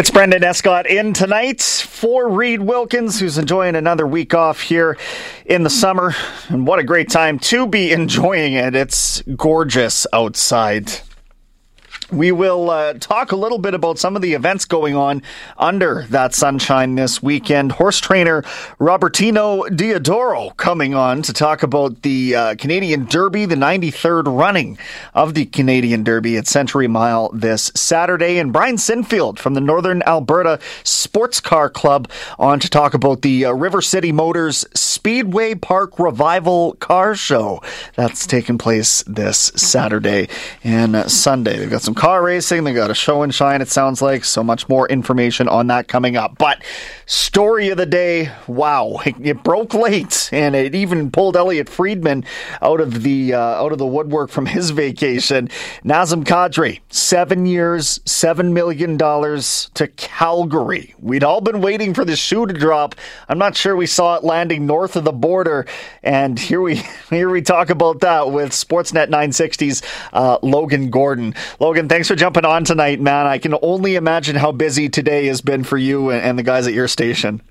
Gets Brendan Escott in tonight for Reed Wilkins, who's enjoying another week off here in the summer. And what a great time to be enjoying it. It's gorgeous outside. We will talk a little bit about some of the events going on under that sunshine this weekend. Horse trainer Robertino Diodoro coming on to talk about the Canadian Derby, the 93rd running of the Canadian Derby at Century Mile this Saturday. And Brian Sinfield from the Northern Alberta Sports Car Club on to talk about the River City Motors Speedway Park Revival Car Show. That's taking place this Saturday and Sunday. They've got some car racing, they got a show and shine, it sounds like. So much more information on that coming up. But story of the day, wow, it broke late, and it even pulled Elliot Friedman out of the woodwork from his vacation. Nazem Kadri, 7 years, $7 million to Calgary. We'd all been waiting for the shoe to drop. I'm not sure we saw it landing north of the border, and here we talk about that with Sportsnet 960's Logan Gordon. Logan, thanks for jumping on tonight, man. I can only imagine how busy today has been for you and the guys at your station.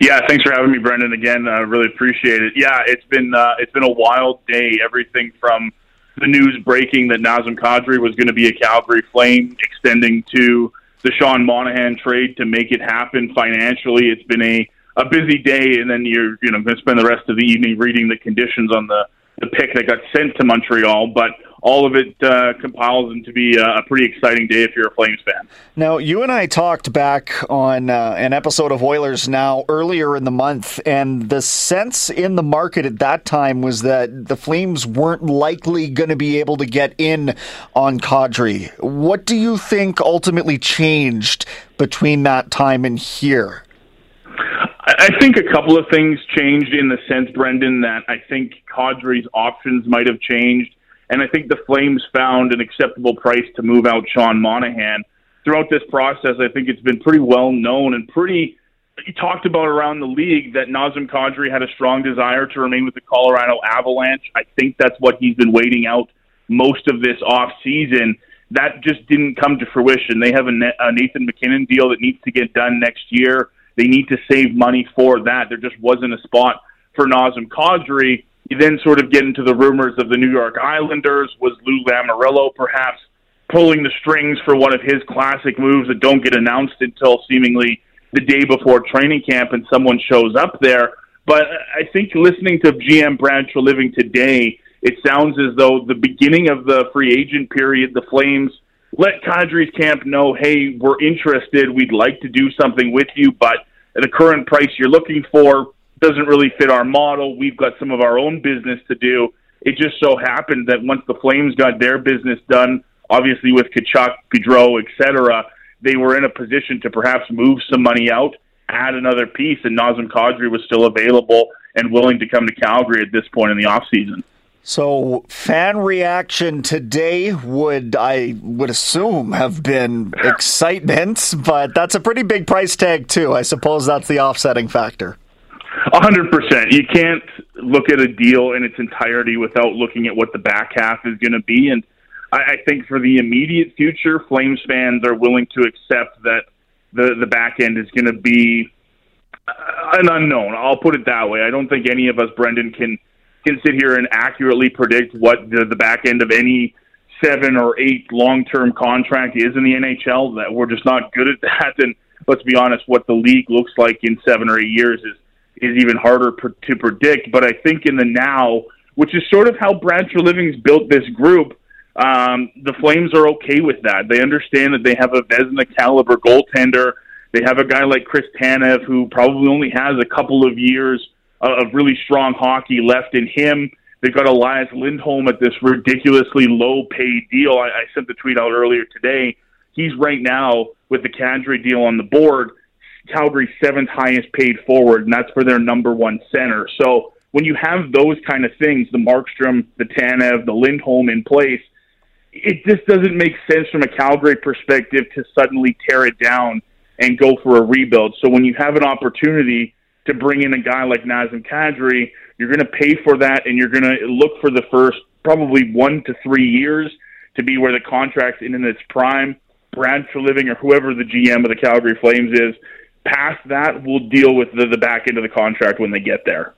Yeah, thanks for having me, Brendan. Again, I really appreciate it. Yeah, it's been a wild day. Everything from the news breaking that Nazem Kadri was going to be a Calgary Flame, extending to the Sean Monahan trade to make it happen financially. It's been a busy day, and then you're going to spend the rest of the evening reading the conditions on the pick that got sent to Montreal, but all of it compiles into be a pretty exciting day if you're a Flames fan. Now, you and I talked back on an episode of Oilers Now earlier in the month, and the sense in the market at that time was that the Flames weren't likely going to be able to get in on Kadri. What do you think ultimately changed between that time and here? I think a couple of things changed in the sense, Brendan, that I think Kadri's options might have changed. And I think the Flames found an acceptable price to move out Sean Monahan. Throughout this process, I think it's been pretty well known and pretty talked about around the league that Nazem Kadri had a strong desire to remain with the Colorado Avalanche. I think that's what he's been waiting out most of this offseason. That just didn't come to fruition. They have a Nathan McKinnon deal that needs to get done next year. They need to save money for that. There just wasn't a spot for Nazem Kadri. You then sort of get into the rumors of the New York Islanders. Was Lou Lamorello perhaps pulling the strings for one of his classic moves that don't get announced until seemingly the day before training camp and someone shows up there? But I think listening to GM Brad Treliving today, it sounds as though the beginning of the free agent period, the Flames let Kadri's camp know, hey, we're interested, we'd like to do something with you, but at the current price you're looking for, doesn't really fit our model. We've got some of our own business to do. It just so happened that once the Flames got their business done, obviously with Tkachuk, Gaudreau, etc., they were in a position to perhaps move some money out, add another piece, and Nazem Kadri was still available and willing to come to Calgary at this point in the offseason. So fan reaction today I would assume have been excitement, but that's a pretty big price tag too. I suppose that's the offsetting factor. 100%. You can't look at a deal in its entirety without looking at what the back half is going to be. And I think for the immediate future, Flames fans are willing to accept that the back end is going to be an unknown. I'll put it that way. I don't think any of us, Brendan, can sit here and accurately predict what the back end of any 7 or 8 long-term contract is in the NHL. That we're just not good at that. And let's be honest, what the league looks like in 7 or 8 years is even harder to predict. But I think in the now, which is sort of how Brad Treliving's built this group, the Flames are okay with that. They understand that they have a Vezina-caliber goaltender. They have a guy like Chris Tanev, who probably only has a couple of years of really strong hockey left in him. They've got Elias Lindholm at this ridiculously low-paid deal. I sent the tweet out earlier today. He's right now, with the Kadri deal on the board, Calgary's 7th highest paid forward, and that's for their number 1 center. So when you have those kind of things, the Markstrom, the Tanev, the Lindholm in place, it just doesn't make sense from a Calgary perspective to suddenly tear it down and go for a rebuild. So when you have an opportunity to bring in a guy like Nazem Kadri, you're going to pay for that, and you're going to look for the first probably 1 to 3 years to be where the contract's in its prime. Brad Treliving or whoever the GM of the Calgary Flames is. Past that, we'll deal with the back end of the contract when they get there.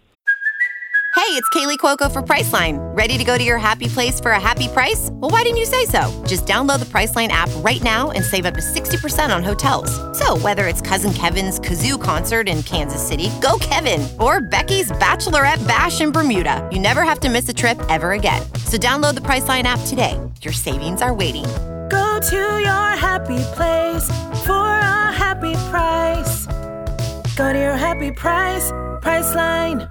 Hey, it's Kaylee Cuoco for Priceline. Ready to go to your happy place for a happy price? Well, why didn't you say so? Just download the Priceline app right now and save up to 60% on hotels. So whether it's Cousin Kevin's Kazoo Concert in Kansas City, go Kevin, or Becky's Bachelorette Bash in Bermuda, you never have to miss a trip ever again. So download the Priceline app today. Your savings are waiting. Go to your happy place for a happy price. Go to your happy price, Priceline.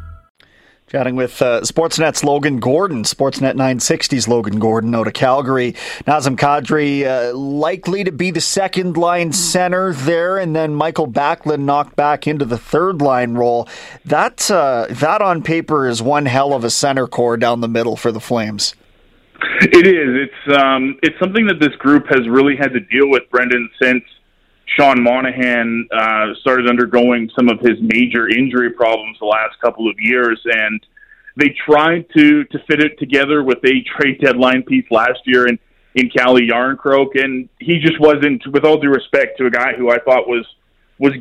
Chatting with Sportsnet's Logan Gordon, Sportsnet 960's Logan Gordon, out of Calgary. Nazem Kadri likely to be the second line center there, and then Michael Backlund knocked back into the third line role. That on paper is one hell of a center core down the middle for the Flames. It is. It's something that this group has really had to deal with, Brendan, since Sean Monahan started undergoing some of his major injury problems the last couple of years, and they tried to fit it together with a trade deadline piece last year in Callie Yarncroke, and he just wasn't, with all due respect to a guy who I thought was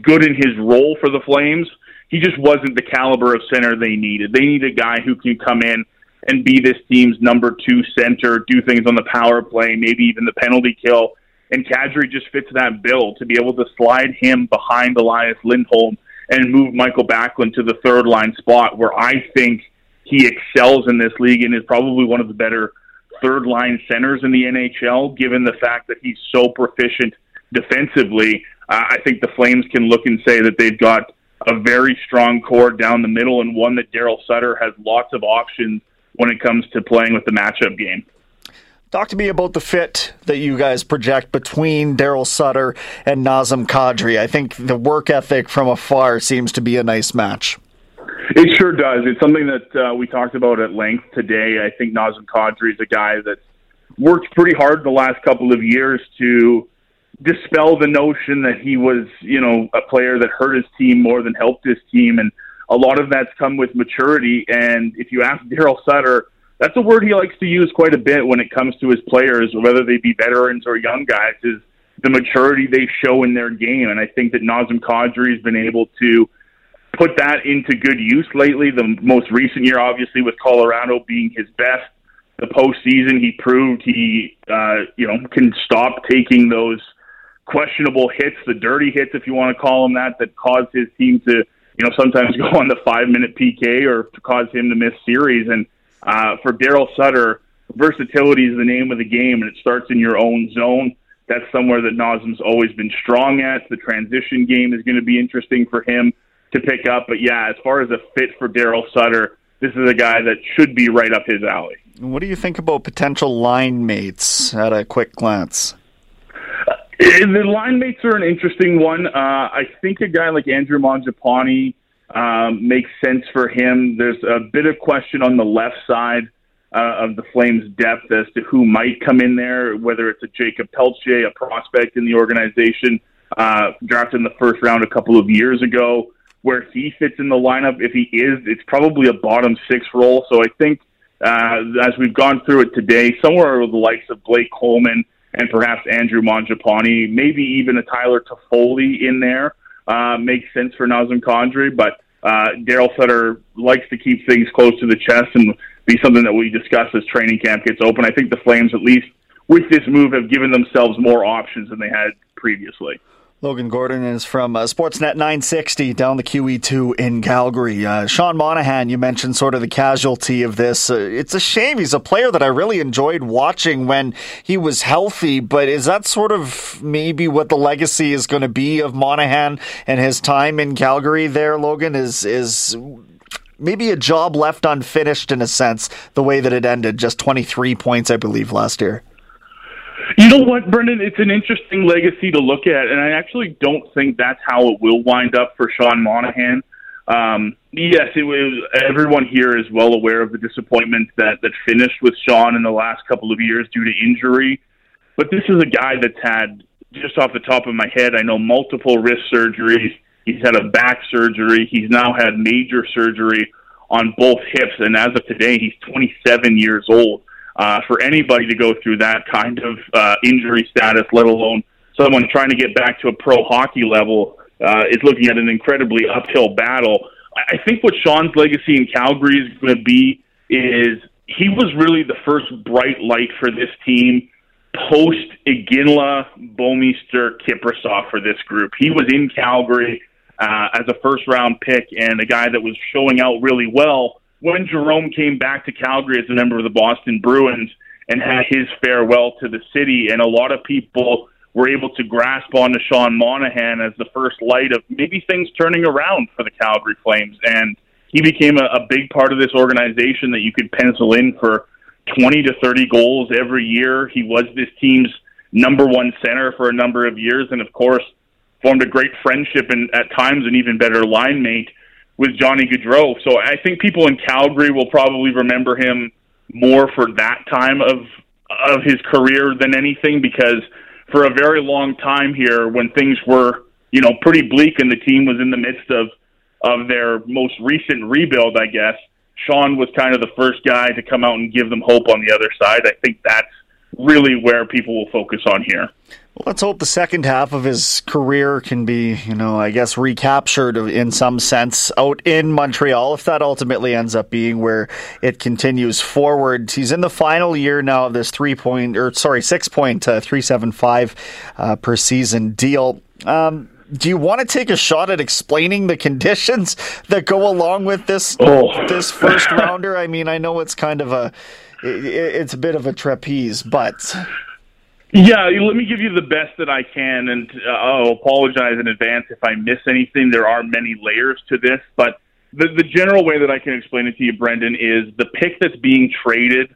good in his role for the Flames, he just wasn't the caliber of center they needed. They need a guy who can come in and be this team's number two center, do things on the power play, maybe even the penalty kill. And Kadri just fits that bill to be able to slide him behind Elias Lindholm and move Michael Backlund to the third line spot, where I think he excels in this league and is probably one of the better third line centers in the NHL, given the fact that he's so proficient defensively. I think the Flames can look and say that they've got a very strong core down the middle, and one that Daryl Sutter has lots of options when it comes to playing with the matchup game. Talk to me about the fit that you guys project between Daryl Sutter and Nazem Kadri. I think the work ethic from afar seems to be a nice match. It sure does. It's something that we talked about at length today. I think Nazem Kadri is a guy that's worked pretty hard the last couple of years to dispel the notion that he was, a player that hurt his team more than helped his team. And a lot of that's come with maturity. And if you ask Daryl Sutter, that's a word he likes to use quite a bit when it comes to his players, whether they be veterans or young guys, is the maturity they show in their game. And I think that Nazem Kadri has been able to put that into good use lately. The most recent year, obviously, with Colorado being his best. The postseason, he proved he can stop taking those questionable hits, the dirty hits, if you want to call them that caused his team to, sometimes go on the 5-minute PK or to cause him to miss series. And for Daryl Sutter, versatility is the name of the game, and it starts in your own zone. That's somewhere that Nazem's always been strong at. The transition game is going to be interesting for him to pick up. But, yeah, as far as a fit for Daryl Sutter, this is a guy that should be right up his alley. What do you think about potential line mates at a quick glance? The line mates are an interesting one. I think a guy like Andrew Mangiapane makes sense for him. There's a bit of question on the left side of the Flames' depth as to who might come in there, whether it's a Jacob Pelche, a prospect in the organization, drafted in the first round a couple of years ago, where he fits in the lineup. If he is, it's probably a bottom six role. So I think as we've gone through it today, somewhere with the likes of Blake Coleman and perhaps Andrew Mangiapane, maybe even a Tyler Toffoli in there, makes sense for Nazem Kadri, but Daryl Sutter likes to keep things close to the chest and be something that we discuss as training camp gets open. I think the Flames, at least with this move, have given themselves more options than they had previously. Logan Gordon is from Sportsnet 960 down the QE2 in Calgary. Sean Monahan, you mentioned sort of the casualty of this. It's a shame. He's a player that I really enjoyed watching when he was healthy, but is that sort of maybe what the legacy is going to be of Monahan and his time in Calgary there, Logan, is maybe a job left unfinished in a sense, the way that it ended, just 23 points, I believe, last year? You know what, Brendan? It's an interesting legacy to look at, and I actually don't think that's how it will wind up for Sean Monahan. Yes, it was, everyone here is well aware of the disappointment that finished with Sean in the last couple of years due to injury, but this is a guy that's had, just off the top of my head, I know multiple wrist surgeries. He's had a back surgery. He's now had major surgery on both hips, and as of today, he's 27 years old. For anybody to go through that kind of injury status, let alone someone trying to get back to a pro hockey level is looking at an incredibly uphill battle. I think what Sean's legacy in Calgary is going to be is he was really the first bright light for this team post-Iginla, Bomeister, Kiprasov for this group. He was in Calgary as a first-round pick and a guy that was showing out really well when Jerome came back to Calgary as a member of the Boston Bruins and had his farewell to the city. And a lot of people were able to grasp onto Sean Monahan as the first light of maybe things turning around for the Calgary Flames. And he became a big part of this organization that you could pencil in for 20 to 30 goals every year. He was this team's number one center for a number of years and, of course, formed a great friendship and, at times, an even better line mate with Johnny Gaudreau. So I think people in Calgary will probably remember him more for that time of his career than anything, because for a very long time here, when things were, you know, pretty bleak and the team was in the midst of their most recent rebuild, I guess, Sean was kind of the first guy to come out and give them hope on the other side. I think that's really where people will focus on here. Well, let's hope the second half of his career can be, you know, I guess recaptured in some sense out in Montreal, if that ultimately ends up being where it continues forward. He's in the final year now of this 6.375 per season deal. Do you want to take a shot at explaining the conditions that go along with this first rounder? I mean, I know it's kind of it's a bit of a trapeze, but yeah, let me give you the best that I can, and I'll apologize in advance if I miss anything. There are many layers to this, but the general way that I can explain it to you, Brendan, is the pick that's being traded.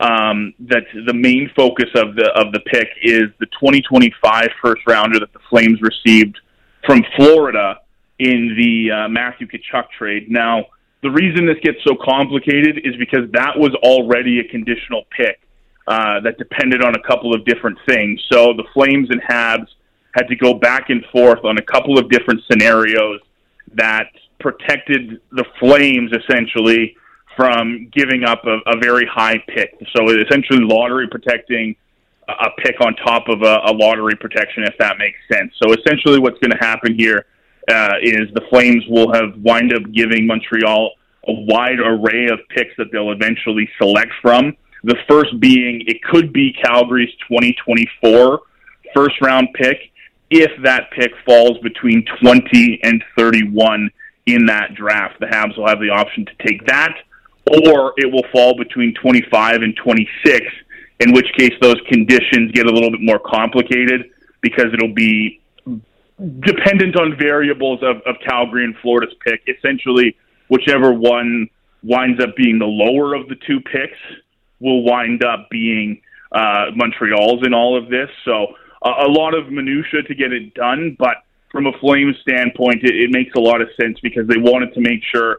That's the main focus of the pick is the 2025 first rounder that the Flames received from Florida in the Matthew Tkachuk trade. Now, the reason this gets so complicated is because that was already a conditional pick that depended on a couple of different things. So the Flames and Habs had to go back and forth on a couple of different scenarios that protected the Flames essentially from giving up a very high pick. So essentially lottery protecting a pick on top of a lottery protection, if that makes sense. So essentially what's going to happen here is the Flames will have wind up giving Montreal a wide array of picks that they'll eventually select from. The first being, it could be Calgary's 2024 first round pick if that pick falls between 20 and 31 in that draft. The Habs will have the option to take that, or it will fall between 25 and 26, in which case those conditions get a little bit more complicated because it'll be dependent on variables of Calgary and Florida's pick. Essentially, whichever one winds up being the lower of the two picks will wind up being Montreal's in all of this. So a lot of minutia to get it done, but from a Flames standpoint, it makes a lot of sense because they wanted to make sure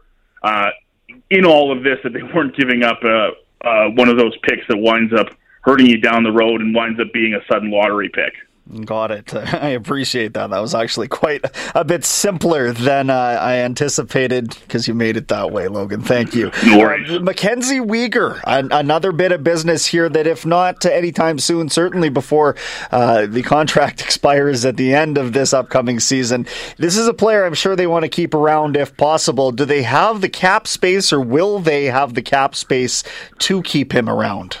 in all of this that they weren't giving up one of those picks that winds up hurting you down the road and winds up being a sudden lottery pick. Got it. I appreciate that. That was actually quite a bit simpler than I anticipated because you made it that way, Logan. Thank you. No worries. MacKenzie Weegar, another bit of business here that if not anytime soon, certainly before the contract expires at the end of this upcoming season. This is a player I'm sure they want to keep around if possible. Do they have the cap space or will they have the cap space to keep him around?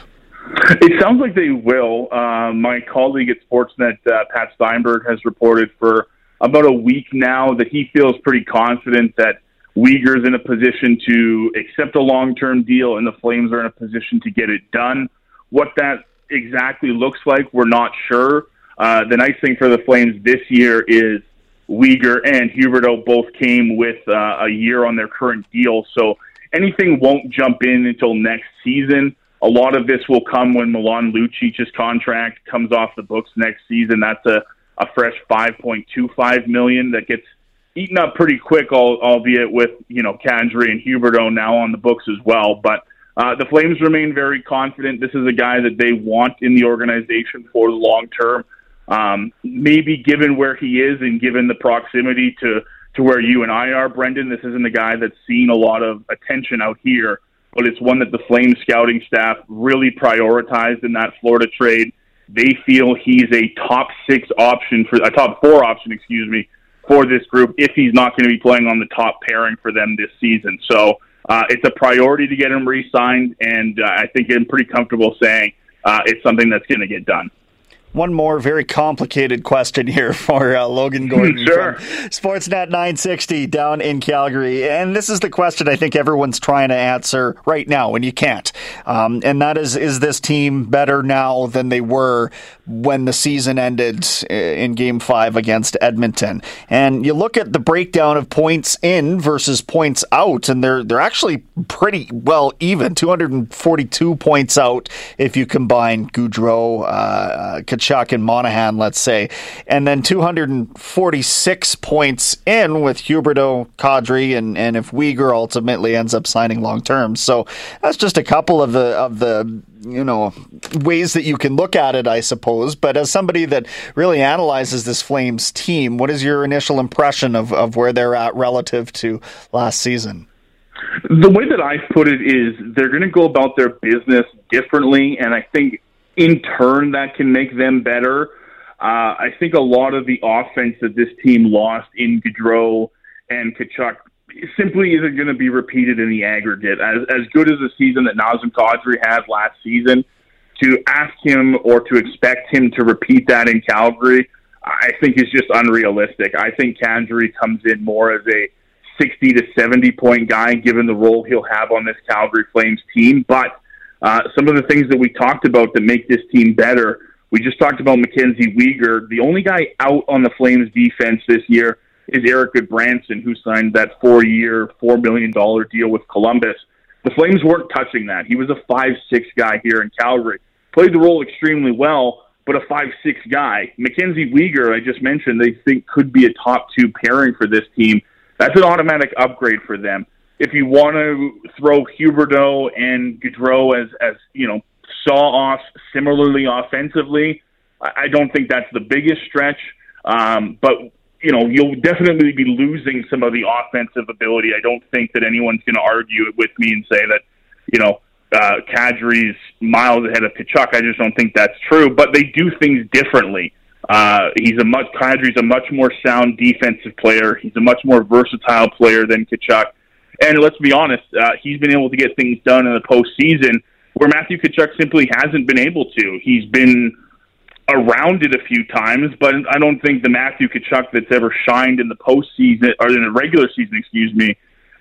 It sounds like they will. My colleague at Sportsnet, Pat Steinberg, has reported for about a week now that he feels pretty confident that Uyghur's in a position to accept a long-term deal and the Flames are in a position to get it done. What that exactly looks like, we're not sure. The nice thing for the Flames this year is Uyghur and Huberdeau both came with a year on their current deal, so anything won't jump in until next season. A lot of this will come when Milan Lucic's contract comes off the books next season. That's a fresh $5.25 million that gets eaten up pretty quick, albeit with, you know, Kadri and Huberdeau now on the books as well. But the Flames remain very confident. This is a guy that they want in the organization for the long term. Maybe given where he is and given the proximity to where you and I are, Brendan, this isn't a guy that's seen a lot of attention out here, but it's one that the Flames scouting staff really prioritized in that Florida trade. they feel he's a top four option for this group if he's not going to be playing on the top pairing for them this season. So it's a priority to get him re-signed, and I think I'm pretty comfortable saying it's something that's going to get done. One more very complicated question here for Logan Gordon from Sportsnet 960 down in Calgary. And this is the question I think everyone's trying to answer right now, and you can't. And that is this team better now than they were when the season ended in Game 5 against Edmonton? And you look at the breakdown of points in versus points out, and they're actually pretty well even, 242 points out if you combine Gaudreau, Tkachuk and Monahan, let's say, and then 246 points in with Huberdeau, Kadri, and if Weegar ultimately ends up signing long term. So that's just a couple of the ways that you can look at it, I suppose. But as somebody that really analyzes this Flames team, what is your initial impression of where they're at relative to last season? The way that I've put it is they're going to go about their business differently, and I think in turn, that can make them better. I think a lot of the offense that this team lost in Gaudreau and Tkachuk simply isn't going to be repeated in the aggregate. As good as the season that Nazem Kadri had last season, to ask him or to expect him to repeat that in Calgary, I think is just unrealistic. I think Kadri comes in more as a 60 to 70 point guy, given the role he'll have on this Calgary Flames team. But some of the things that we talked about that make this team better, we just talked about MacKenzie Weegar. The only guy out on the Flames defense this year is Eric Goodbranson, who signed that 4-year, $4 million deal with Columbus. The Flames weren't touching that. He was a 5'6" guy here in Calgary. Played the role extremely well, but a 5'6" guy. MacKenzie Weegar, I just mentioned, they think could be a top two pairing for this team. That's an automatic upgrade for them. If you want to throw Huberdeau and Gaudreau as saw-offs similarly offensively, I don't think that's the biggest stretch. But you'll definitely be losing some of the offensive ability. I don't think that anyone's going to argue with me and say that, Kadri's miles ahead of Tkachuk. I just don't think that's true. But they do things differently. Kadri's a much more sound defensive player. He's a much more versatile player than Tkachuk. And let's be honest, he's been able to get things done in the postseason where Matthew Tkachuk simply hasn't been able to. He's been around it a few times, but I don't think the Matthew Tkachuk that's ever shined in the postseason or in the regular season,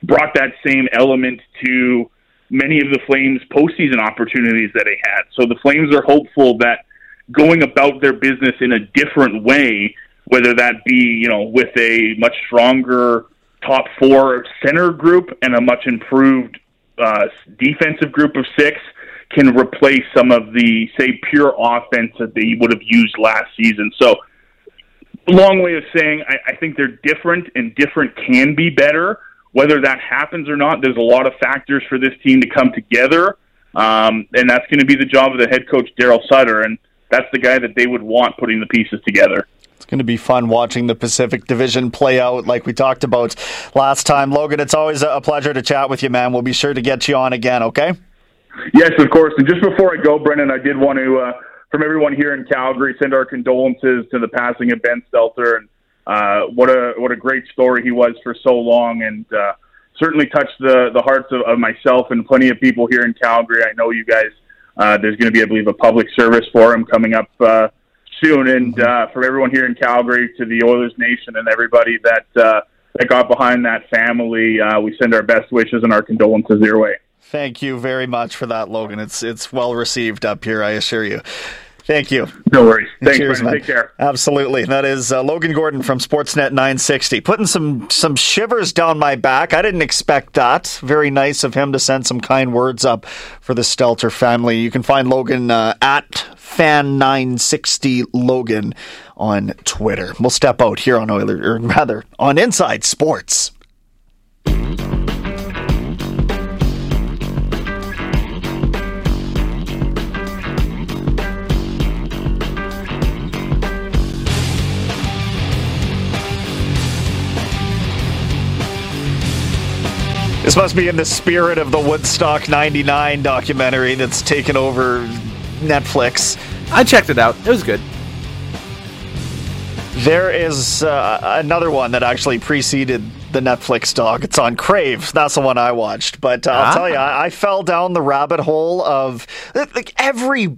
brought that same element to many of the Flames' postseason opportunities that he had. So the Flames are hopeful that going about their business in a different way, whether that be, with a much stronger top four center group and a much improved defensive group of six, can replace some of the, say, pure offense that they would have used last season. So long way of saying, I think they're different, and different can be better. Whether that happens or not, there's a lot of factors for this team to come together, and that's going to be the job of the head coach, Daryl Sutter, and that's the guy that they would want putting the pieces together. It's going to be fun watching the Pacific Division play out like we talked about last time. Logan, it's always a pleasure to chat with you, man. We'll be sure to get you on again, okay? Yes, of course. And just before I go, Brendan, I did want to, from everyone here in Calgary, send our condolences to the passing of Ben Stelter. And what a great story he was for so long, and certainly touched the hearts of myself and plenty of people here in Calgary. I know you guys, there's going to be, I believe, a public service for him coming up soon, and from everyone here in Calgary to the Oilers Nation and everybody that got behind that family, we send our best wishes and our condolences your way. Thank you very much for that, Logan. It's well received up here, I assure you. Thank you. No worries. Thanks, cheers, man. Take care. Absolutely. That is Logan Gordon from Sportsnet 960. Putting some shivers down my back. I didn't expect that. Very nice of him to send some kind words up for the Stelter family. You can find Logan at Fan960Logan on Twitter. We'll step out here on on Inside Sports. This must be in the spirit of the Woodstock '99 documentary that's taken over Netflix. I checked it out. It was good. There is another one that actually preceded the Netflix doc. It's on Crave. That's the one I watched. But I'll tell you, I fell down the rabbit hole of like every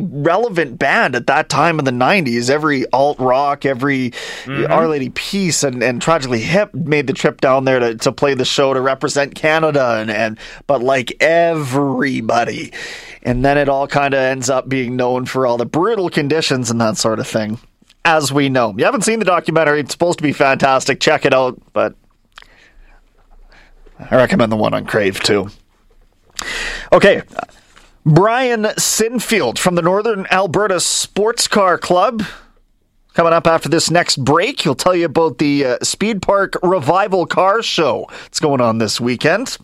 relevant band at that time in the 90s, every alt-rock, every Our Lady Peace and Tragically Hip made the trip down there to play the show to represent Canada but like everybody. And then it all kind of ends up being known for all the brutal conditions and that sort of thing. As we know. You haven't seen the documentary. It's supposed to be fantastic. Check it out. But I recommend the one on Crave too. Okay. Brian Sinfield from the Northern Alberta Sports Car Club. Coming up after this next break, he'll tell you about the Speed Park Revival Car Show that's going on this weekend.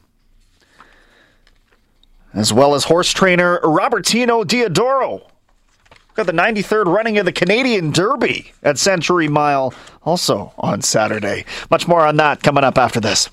As well as horse trainer Robertino Diodoro. Got the 93rd running of the Canadian Derby at Century Mile, also on Saturday. Much more on that coming up after this.